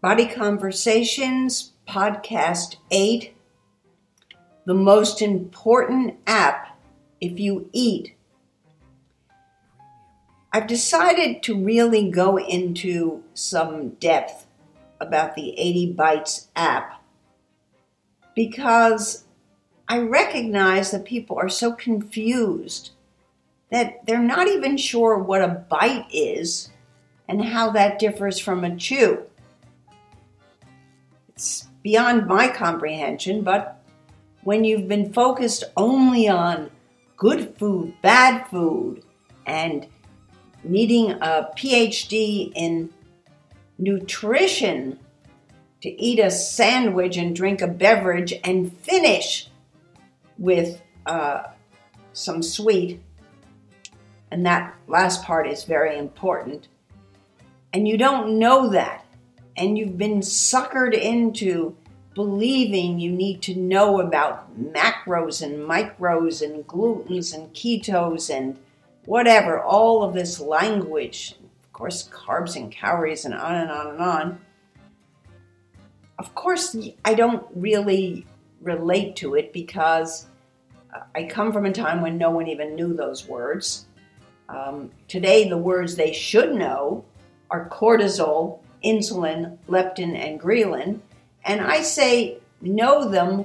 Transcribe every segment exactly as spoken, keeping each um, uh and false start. Body Conversations, Podcast eight, the most important app if you eat. I've decided to really go into some depth about the eighty bites app because I recognize that people are so confused that they're not even sure what a bite is and how that differs from a chew. It's beyond my comprehension, but when you've been focused only on good food, bad food, and needing a P H D in nutrition to eat a sandwich and drink a beverage and finish with uh, some sweet, and that last part is very important, and you don't know that. And you've been suckered into believing you need to know about macros and micros and glutens and ketos and whatever, all of this language, of course, carbs and calories and on and on and on. Of course, I don't really relate to it because I come from a time when no one even knew those words. Um, today, the words they should know are cortisol, insulin, leptin, and ghrelin, and I say know them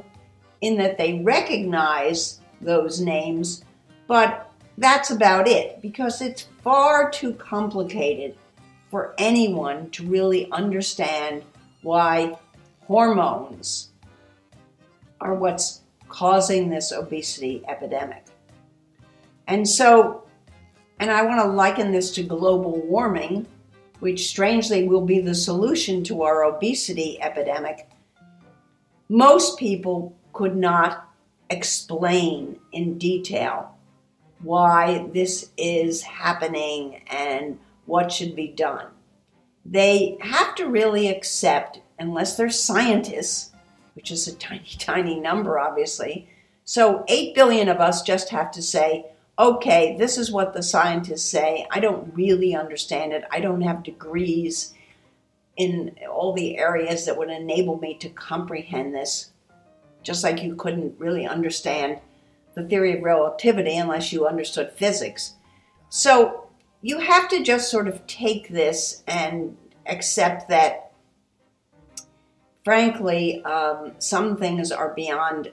in that they recognize those names, but that's about it because it's far too complicated for anyone to really understand why hormones are what's causing this obesity epidemic. And so, and I want to liken this to global warming, which strangely will be the solution to our obesity epidemic. Most people could not explain in detail why this is happening and what should be done. They have to really accept, unless they're scientists, which is a tiny, tiny number, obviously. So eight billion of us just have to say, okay, this is what the scientists say. I don't really understand it. I don't have degrees in all the areas that would enable me to comprehend this. Just like you couldn't really understand the theory of relativity unless you understood physics. So you have to just sort of take this and accept that, frankly, um, some things are beyond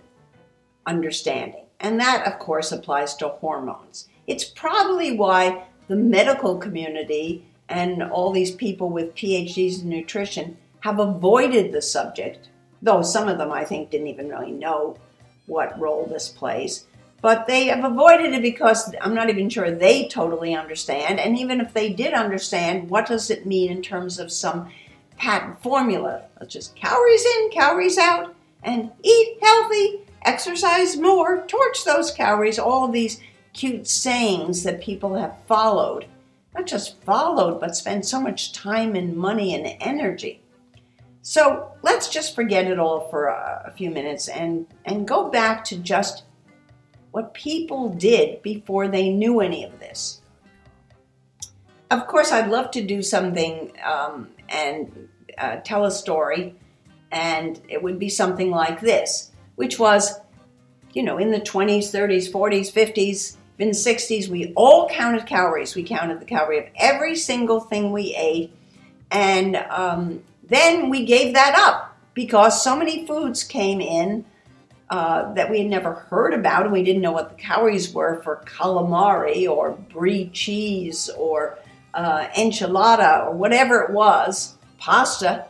understanding. And that, of course, applies to hormones. It's probably why the medical community and all these people with P H Ds in nutrition have avoided the subject, though some of them, I think, didn't even really know what role this plays. But they have avoided it because I'm not even sure they totally understand. And even if they did understand, what does it mean in terms of some patent formula? It's just calories in, calories out, and eat healthy, exercise more, torch those calories, all of these cute sayings that people have followed. Not just followed, but spend so much time and money and energy. So let's just forget it all for a few minutes and, and go back to just what people did before they knew any of this. Of course, I'd love to do something um, and uh, tell a story, and it would be something like this, which was, you know, in the twenties, thirties, forties, fifties, even sixties, we all counted calories. We counted the calorie of every single thing we ate. And um, then we gave that up because so many foods came in uh, that we had never heard about, and we didn't know what the calories were for calamari or brie cheese or uh, enchilada or whatever it was, pasta.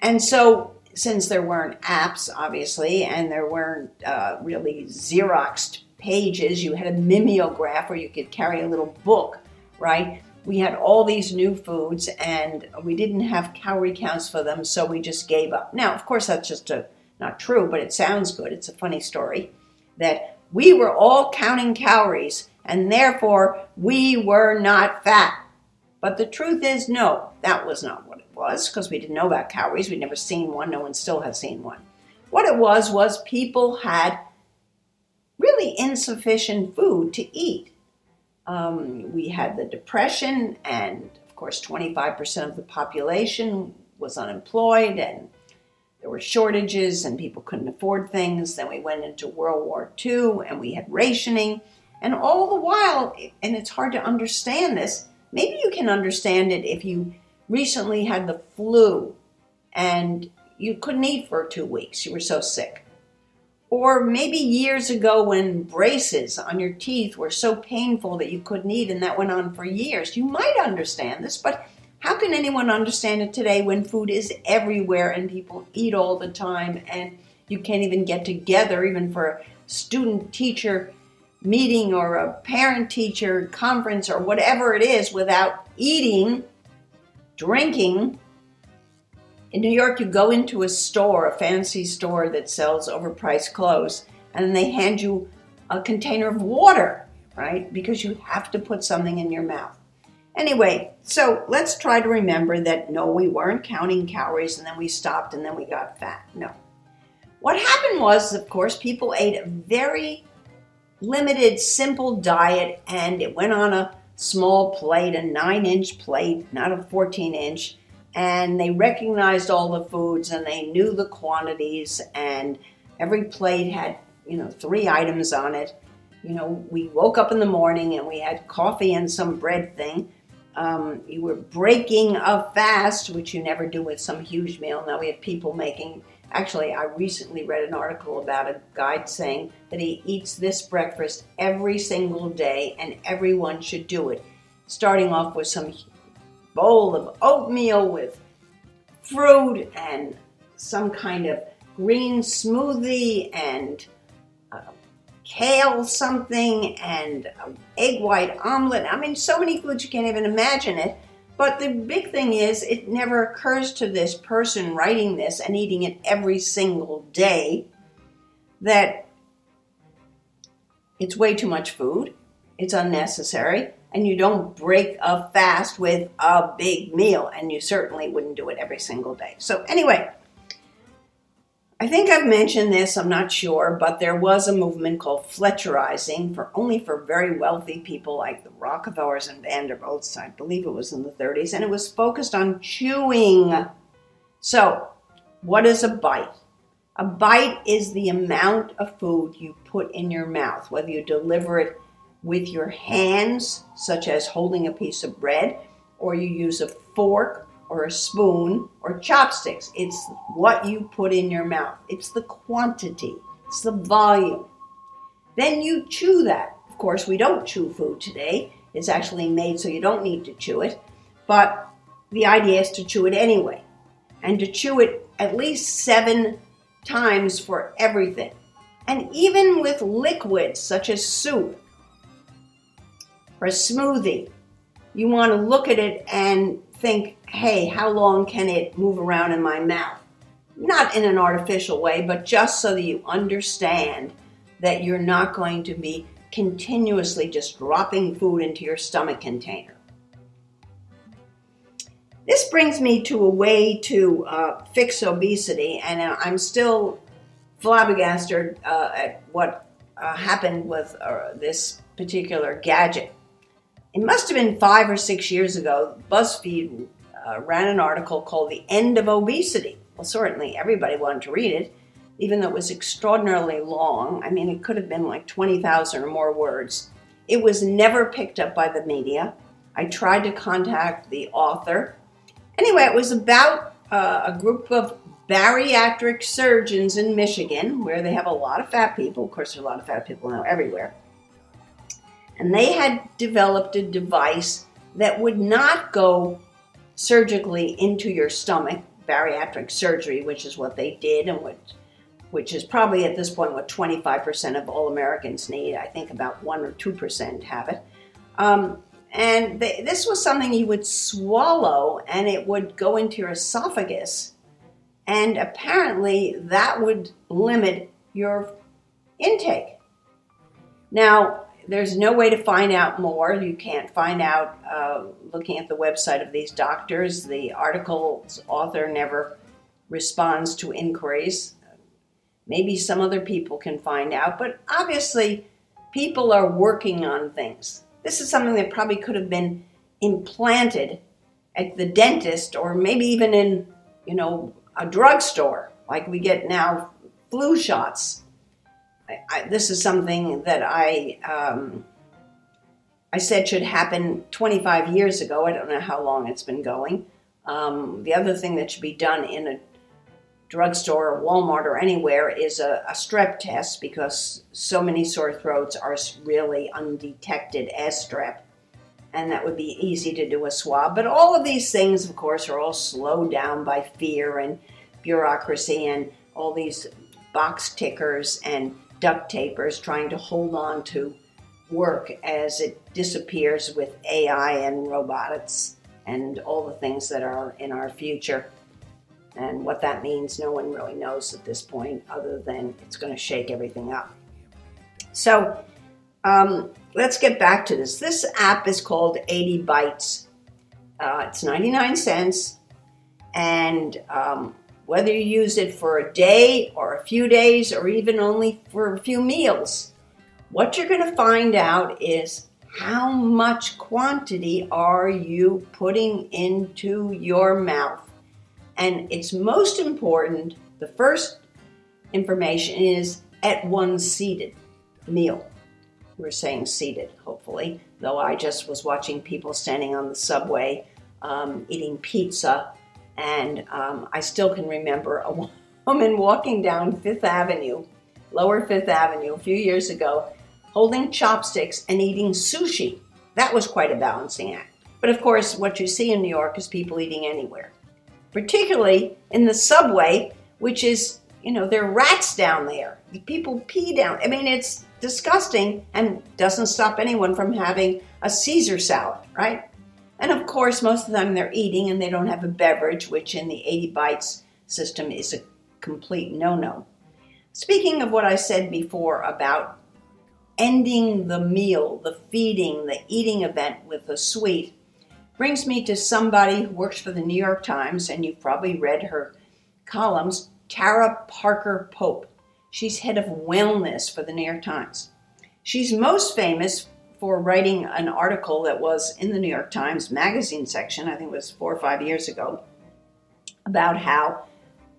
And so, since there weren't apps, obviously, and there weren't uh, really Xeroxed pages, you had a mimeograph where you could carry a little book, right? We had all these new foods, and we didn't have calorie counts for them, so we just gave up. Now, of course, that's just a, not true, but it sounds good. It's a funny story that we were all counting calories, and therefore, we were not fat. But the truth is, no, that was not what it was, because we didn't know about calories. We'd never seen one. No one still has seen one. What it was was people had really insufficient food to eat. Um, we had the Depression, and, of course, twenty-five percent of the population was unemployed and there were shortages and people couldn't afford things. Then we went into World War Two and we had rationing. And all the while, and it's hard to understand this, maybe you can understand it if you recently had the flu and you couldn't eat for two weeks, you were so sick. Or maybe years ago when braces on your teeth were so painful that you couldn't eat and that went on for years. You might understand this, but how can anyone understand it today when food is everywhere and people eat all the time and you can't even get together, even for a student-teacher meeting or a parent-teacher conference or whatever it is, without eating, drinking. In New York, you go into a store, a fancy store that sells overpriced clothes, and they hand you a container of water, right? Because you have to put something in your mouth. Anyway, so let's try to remember that no, we weren't counting calories and then we stopped and then we got fat. No. What happened was, of course, people ate a very limited, simple diet, and it went on a small plate, a nine-inch plate, not a fourteen-inch, and they recognized all the foods and they knew the quantities, and every plate had, you know, three items on it. You know, we woke up in the morning and we had coffee and some bread thing. Um, you were breaking a fast, which you never do with some huge meal. Now we have people making, actually I recently read an article about a guy saying that he eats this breakfast every single day and everyone should do it. Starting off with some bowl of oatmeal with fruit and some kind of green smoothie and uh, kale something and an egg white omelet. I mean, so many foods you can't even imagine it. But the big thing is, it never occurs to this person writing this and eating it every single day that it's way too much food, it's unnecessary, and you don't break a fast with a big meal, and you certainly wouldn't do it every single day. So anyway, I think I've mentioned this, I'm not sure, but there was a movement called Fletcherizing, for only for very wealthy people like the Rockefellers and Vanderbilts. I believe it was in the thirties, and it was focused on chewing. So what is a bite? A bite is the amount of food you put in your mouth, whether you deliver it with your hands, such as holding a piece of bread, or you use a fork or a spoon or chopsticks. It's what you put in your mouth. It's the quantity. It's the volume. Then you chew that. Of course, we don't chew food today. It's actually made so you don't need to chew it. But the idea is to chew it anyway, and to chew it at least seven times for everything. And even with liquids such as soup or a smoothie, you want to look at it and think, hey, how long can it move around in my mouth? Not in an artificial way, but just so that you understand that you're not going to be continuously just dropping food into your stomach container. This brings me to a way to uh, fix obesity, and I'm still flabbergasted uh, at what uh, happened with uh, this particular gadget. It must have been five or six years ago, BuzzFeed uh, ran an article called The End of Obesity. Well, certainly everybody wanted to read it, even though it was extraordinarily long. I mean, it could have been like twenty thousand or more words. It was never picked up by the media. I tried to contact the author. Anyway, it was about uh, a group of bariatric surgeons in Michigan, where they have a lot of fat people. Of course, there are a lot of fat people now everywhere. And they had developed a device that would not go surgically into your stomach, bariatric surgery, which is what they did, and which, which is probably at this point what twenty-five percent of all Americans need. I think about one or two percent have it. Um, and they, this was something you would swallow, and it would go into your esophagus, and apparently that would limit your intake. Now, there's no way to find out more. You can't find out uh, looking at the website of these doctors. The article's author never responds to inquiries. Maybe some other people can find out, but obviously people are working on things. This is something that probably could have been implanted at the dentist or maybe even in you know, a drugstore, like we get now flu shots. I, I, this is something that I um, I said should happen twenty-five years ago. I don't know how long it's been going. Um, the other thing that should be done in a drugstore or Walmart or anywhere is a, a strep test, because so many sore throats are really undetected as strep, and that would be easy to do a swab. But all of these things, of course, are all slowed down by fear and bureaucracy and all these box tickers and duct tapers trying to hold on to work as it disappears with A I and robotics and all the things that are in our future. And what that means, no one really knows at this point, other than it's going to shake everything up. So um, let's get back to this. This app is called eighty bites. Uh, it's ninety-nine cents. And um, whether you use it for a day or a few days or even only for a few meals, what you're going to find out is how much quantity are you putting into your mouth. And it's most important, the first information is at one seated meal. We're saying seated, hopefully, though I just was watching people standing on the subway um, eating pizza, and um, I still can remember a woman walking down Fifth Avenue, Lower Fifth Avenue, a few years ago, holding chopsticks and eating sushi. That was quite a balancing act. But of course, what you see in New York is people eating anywhere, particularly in the subway, which is, you know, there are rats down there. People pee down. I mean, it's disgusting and doesn't stop anyone from having a Caesar salad, right? And of course, most of the time they're eating and they don't have a beverage, which in the eighty bites system is a complete no-no. Speaking of what I said before about ending the meal, the feeding, the eating event with a sweet, brings me to somebody who works for the New York Times, and you've probably read her columns, Tara Parker Pope. She's head of wellness for the New York Times. She's most famous for writing an article that was in the New York Times magazine section, I think it was four or five years ago, about how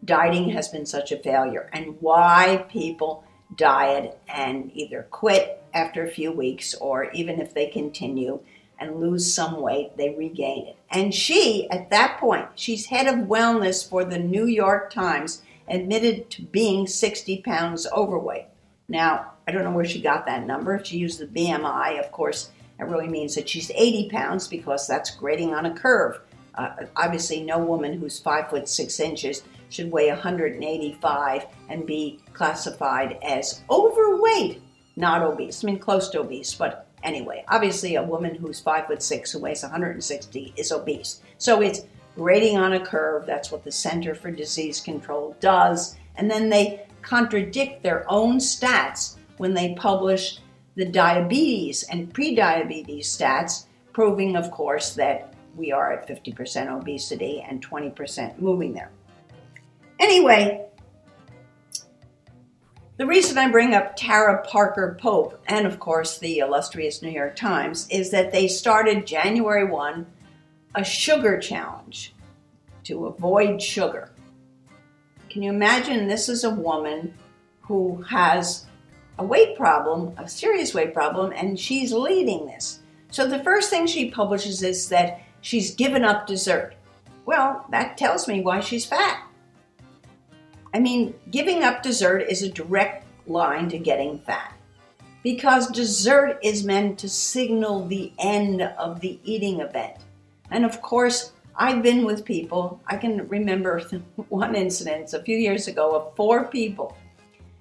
dieting has been such a failure and why people diet and either quit after a few weeks, or even if they continue and lose some weight, they regain it. And she, at that point, she's head of wellness for the New York Times, admitted to being sixty pounds overweight. Now, I don't know where she got that number. If she used the B M I, of course, that really means that she's eighty pounds, because that's grading on a curve. Uh, obviously, no woman who's five foot six inches should weigh one hundred eighty-five and be classified as overweight, not obese. I mean, close to obese, but anyway, obviously a woman who's five foot six who weighs one hundred sixty is obese. So it's grading on a curve. That's what the Center for Disease Control does. And then they contradict their own stats when they publish the diabetes and pre-diabetes stats, proving, of course, that we are at fifty percent obesity and twenty percent moving there. Anyway, the reason I bring up Tara Parker Pope, and of course the illustrious New York Times, is that they started January first a sugar challenge to avoid sugar. Can you imagine? This is a woman who has a weight problem, a serious weight problem, and she's leading this. So the first thing she publishes is that she's given up dessert. Well, that tells me why she's fat. I mean, giving up dessert is a direct line to getting fat, because dessert is meant to signal the end of the eating event. And of course, I've been with people. I can remember one incident a few years ago of four people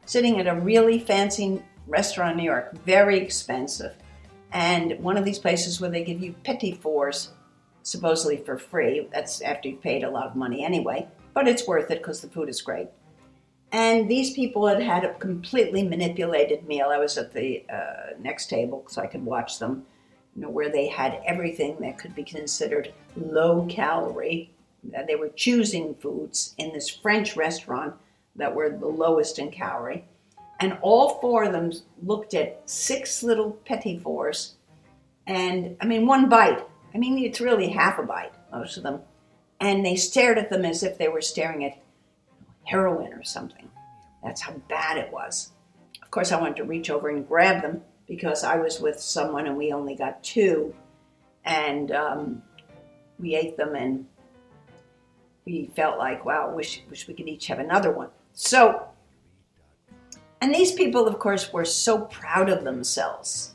sitting at a really fancy restaurant in New York, very expensive, and one of these places where they give you petit fours, supposedly for free. That's after you've paid a lot of money anyway, but it's worth it because the food is great. And these people had had a completely manipulated meal. I was at the uh, next table, so I could watch them, you know, where they had everything that could be considered low calorie. They were choosing foods in this French restaurant that were the lowest in calorie. And all four of them looked at six little petit fours. And I mean, one bite. I mean, it's really half a bite, most of them. and they stared at them as if they were staring at heroin or something. That's how bad it was. Of course, I wanted to reach over and grab them because I was with someone and we only got two, and um, we ate them and we felt like, wow, wish, wish we could each have another one. So, and these people, of course, were so proud of themselves.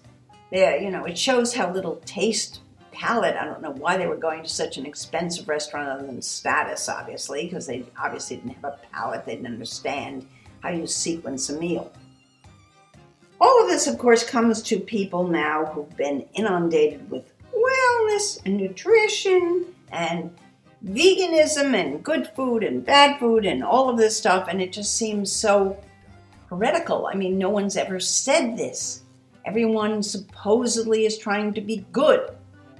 They, you know, it shows how little taste, palate, I don't know why they were going to such an expensive restaurant other than status, obviously, because they obviously didn't have a palate. They didn't understand how you sequence a meal. All of this, of course, comes to people now who've been inundated with wellness and nutrition and veganism and good food and bad food and all of this stuff, and it just seems so heretical. I mean, no one's ever said this. Everyone supposedly is trying to be good.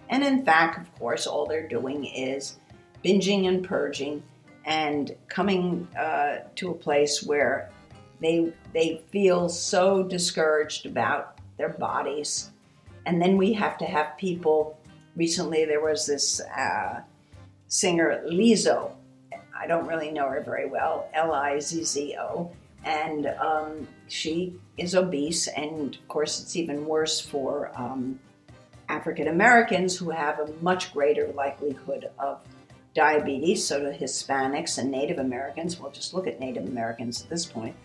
And in fact, of course, all they're doing is binging and purging and coming uh, to a place where they they feel so discouraged about their bodies. And then we have to have people, recently there was this uh, singer, Lizzo. I don't really know her very well, L I Z Z O. And um, she is obese, and of course it's even worse for um, African Americans, who have a much greater likelihood of diabetes, so do Hispanics and Native Americans. We'll just look at Native Americans at this point.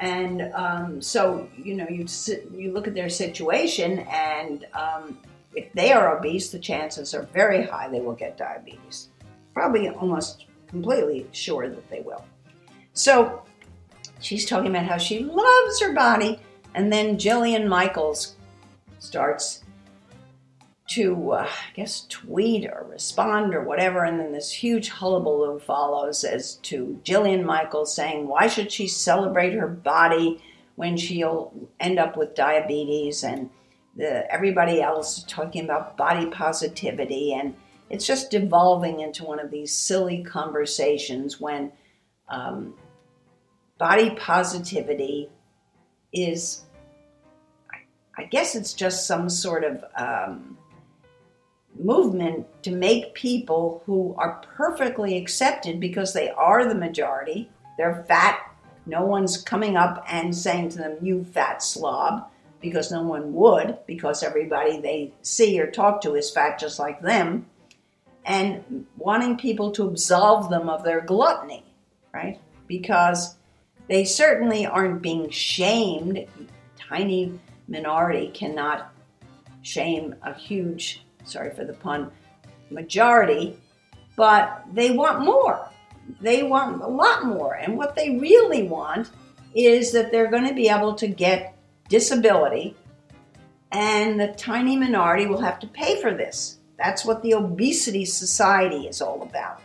And um, so, you know, you sit, you look at their situation, and um, if they are obese, the chances are very high they will get diabetes. Probably almost completely sure that they will. So she's talking about how she loves her body, and then Jillian Michaels starts to, uh, I guess, tweet or respond or whatever, and then this huge hullabaloo follows as to Jillian Michaels saying, why should she celebrate her body when she'll end up with diabetes, and the, everybody else talking about body positivity, and it's just devolving into one of these silly conversations when um, body positivity is, I guess it's just some sort of um, movement to make people who are perfectly accepted because they are the majority, they're fat, no one's coming up and saying to them, you fat slob, because no one would, because everybody they see or talk to is fat just like them, and wanting people to absolve them of their gluttony, right? Because they certainly aren't being shamed. Tiny minority cannot shame a huge, sorry for the pun, majority, but they want more. They want a lot more. And what they really want is that they're going to be able to get disability, and the tiny minority will have to pay for this. That's what the obesity society is all about,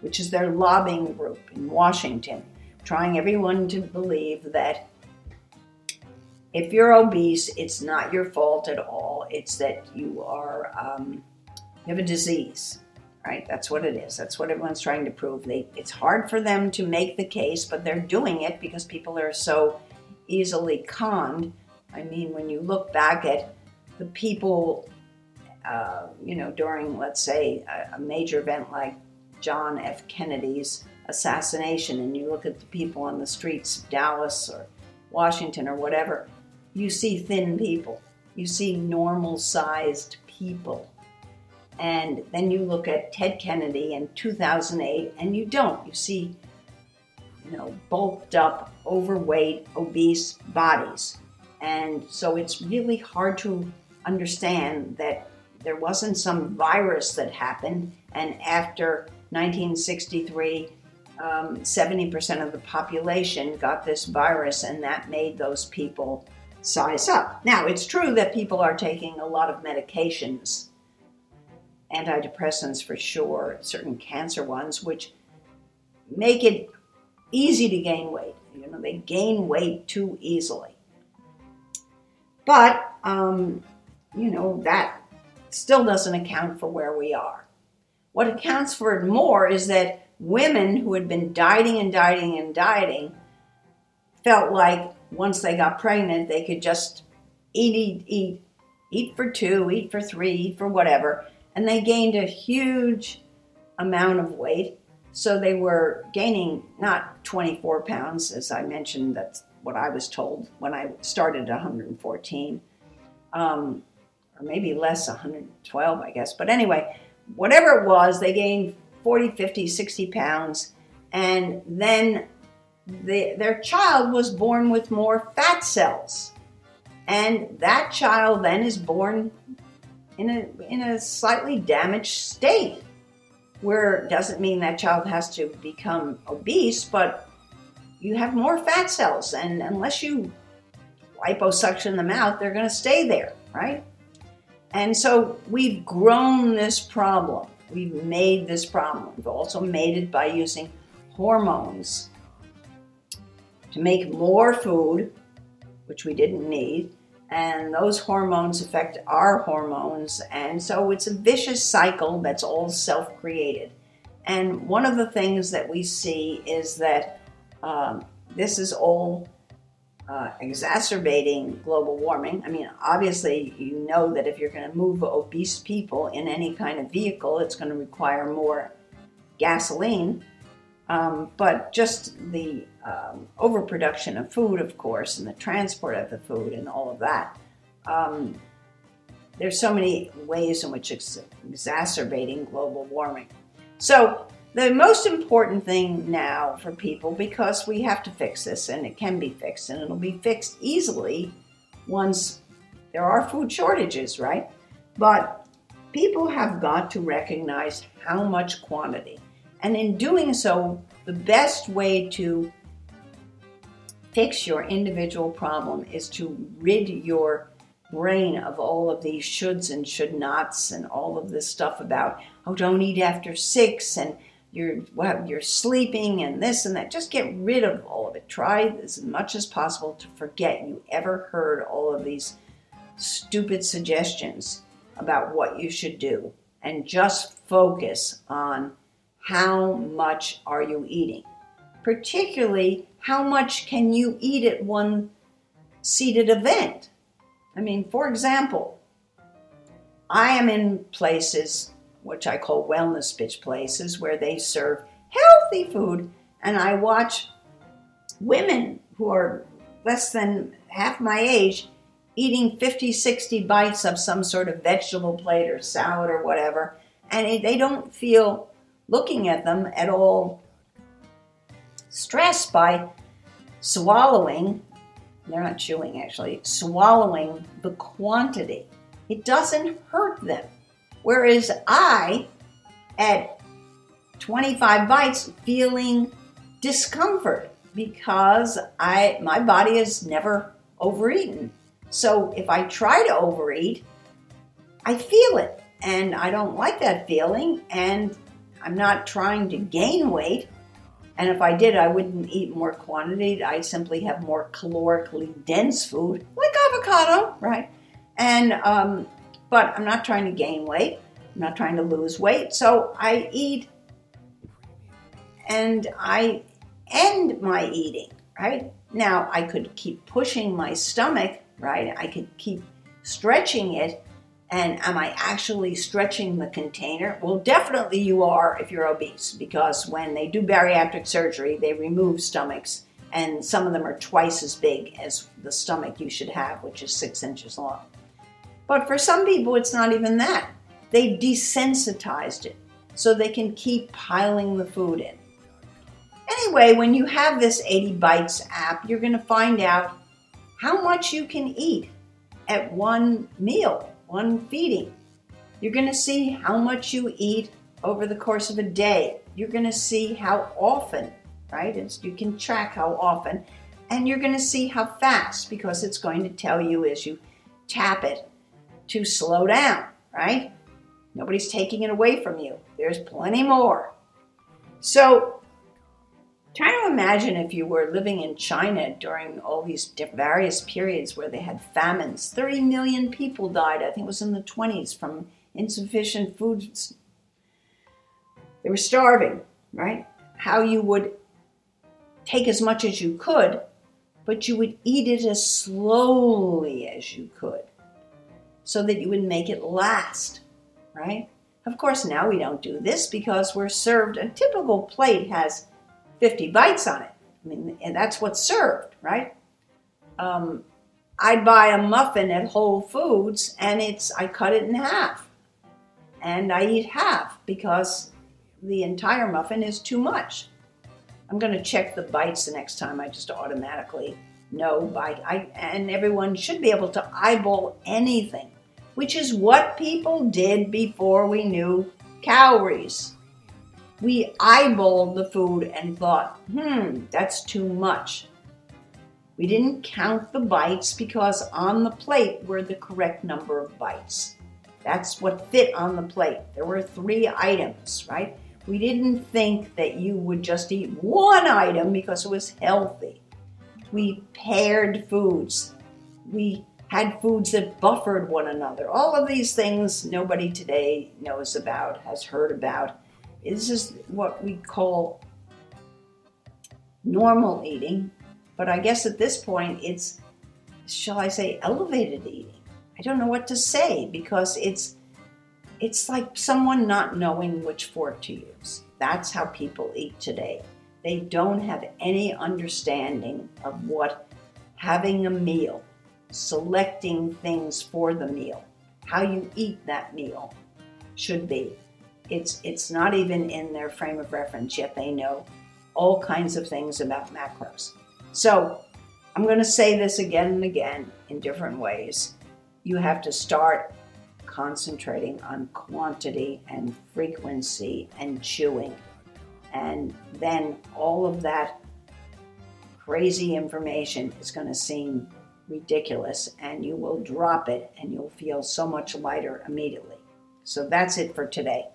which is their lobbying group in Washington, trying everyone to believe that if you're obese, it's not your fault at all. It's that you are um, you have a disease, right? That's what it is. That's what everyone's trying to prove. They, it's hard for them to make the case, but they're doing it because people are so easily conned. I mean, when you look back at the people, uh, you know, during, let's say, a, a major event like John F. Kennedy's assassination, and you look at the people on the streets of Dallas or Washington or whatever, you see thin people. You see normal-sized people. And then you look at Ted Kennedy in two thousand eight, and you don't. You see, you know, bulked up, overweight, obese bodies. And so it's really hard to understand that there wasn't some virus that happened, and after nineteen sixty-three, um, seventy percent of the population got this virus, and that made those people size up. Now, it's true that people are taking a lot of medications, antidepressants for sure, certain cancer ones, which make it easy to gain weight. You know, they gain weight too easily. But, um, you know, that still doesn't account for where we are. What accounts for it more is that women who had been dieting and dieting and dieting felt like once they got pregnant, they could just eat, eat, eat, eat for two, eat for three, eat for whatever. And they gained a huge amount of weight. So they were gaining not twenty-four pounds, as I mentioned, that's what I was told when I started at one hundred fourteen, um, or maybe less, one hundred twelve, I guess. But anyway, whatever it was, they gained forty, fifty, sixty pounds. And then the, their child was born with more fat cells. And that child then is born in a, in a slightly damaged state, where it doesn't mean that child has to become obese, but you have more fat cells, and unless you liposuction them out, they're going to stay there, right? And so we've grown this problem. We've made this problem. We've also made it by using hormones to make more food, which we didn't need, and those hormones affect our hormones, and so it's a vicious cycle that's all self-created. And one of the things that we see is that um, this is all uh, exacerbating global warming. I mean, obviously, you know that if you're going to move obese people in any kind of vehicle, it's going to require more gasoline, um, but just the Um, overproduction of food, of course, and the transport of the food and all of that. Um, there's so many ways in which it's exacerbating global warming. So the most important thing now for people, because we have to fix this, and it can be fixed, and it'll be fixed easily once there are food shortages, right? But people have got to recognize how much quantity. And in doing so, the best way to fix your individual problem is to rid your brain of all of these shoulds and should nots and all of this stuff about, oh, don't eat after six and you're well, you're sleeping and this and that. Just get rid of all of it. Try as much as possible to forget you ever heard all of these stupid suggestions about what you should do, and just focus on how much are you eating. Particularly, how much can you eat at one seated event? I mean, for example, I am in places, which I call wellness bitch places, where they serve healthy food, and I watch women who are less than half my age eating fifty, sixty bites of some sort of vegetable plate or salad or whatever, and they don't feel, looking at them at all, stressed by swallowing, they're not chewing actually, swallowing the quantity. It doesn't hurt them. Whereas I, at twenty-five bites, feeling discomfort because I my body has never overeaten. So if I try to overeat, I feel it, and I don't like that feeling, and I'm not trying to gain weight. And if I did, I wouldn't eat more quantity. I simply have more calorically dense food, like avocado, right? And um, but I'm not trying to gain weight. I'm not trying to lose weight. So I eat, and I end my eating, right? Now, I could keep pushing my stomach, right? I could keep stretching it. And am I actually stretching the container? Well, definitely you are if you're obese, because when they do bariatric surgery, they remove stomachs, and some of them are twice as big as the stomach you should have, which is six inches long. But for some people, it's not even that. They desensitized it so they can keep piling the food in. Anyway, when you have this eighty bites app, you're going to find out how much you can eat at one meal, one feeding. You're going to see how much you eat over the course of a day. You're going to see how often, right? It's, you can track how often, and you're going to see how fast, because it's going to tell you as you tap it to slow down, right? Nobody's taking it away from you. There's plenty more. So try to imagine if you were living in China during all these various periods where they had famines. thirty million people died, I think it was in the twenties, from insufficient food. They were starving, right? How you would take as much as you could, but you would eat it as slowly as you could so that you would make it last, right? Of course, now we don't do this because we're served. A typical plate has fifty bites on it. I mean, and that's what's served, right? Um, I buy a muffin at Whole Foods, and it's I cut it in half. And I eat half because the entire muffin is too much. I'm going to check the bites the next time. I just automatically know by I, and everyone should be able to eyeball anything, which is what people did before we knew calories. We eyeballed the food and thought, hmm, that's too much. We didn't count the bites because on the plate were the correct number of bites. That's what fit on the plate. There were three items, right? We didn't think that you would just eat one item because it was healthy. We paired foods. We had foods that buffered one another. All of these things nobody today knows about, has heard about. This is what we call normal eating, but I guess at this point it's, shall I say, elevated eating. I don't know what to say because it's it's like someone not knowing which fork to use. That's how people eat today. They don't have any understanding of what having a meal, selecting things for the meal, how you eat that meal should be. It's it's not even in their frame of reference, yet they know all kinds of things about macros. So I'm going to say this again and again in different ways. You have to start concentrating on quantity and frequency and chewing. And then all of that crazy information is going to seem ridiculous, and you will drop it and you'll feel so much lighter immediately. So that's it for today.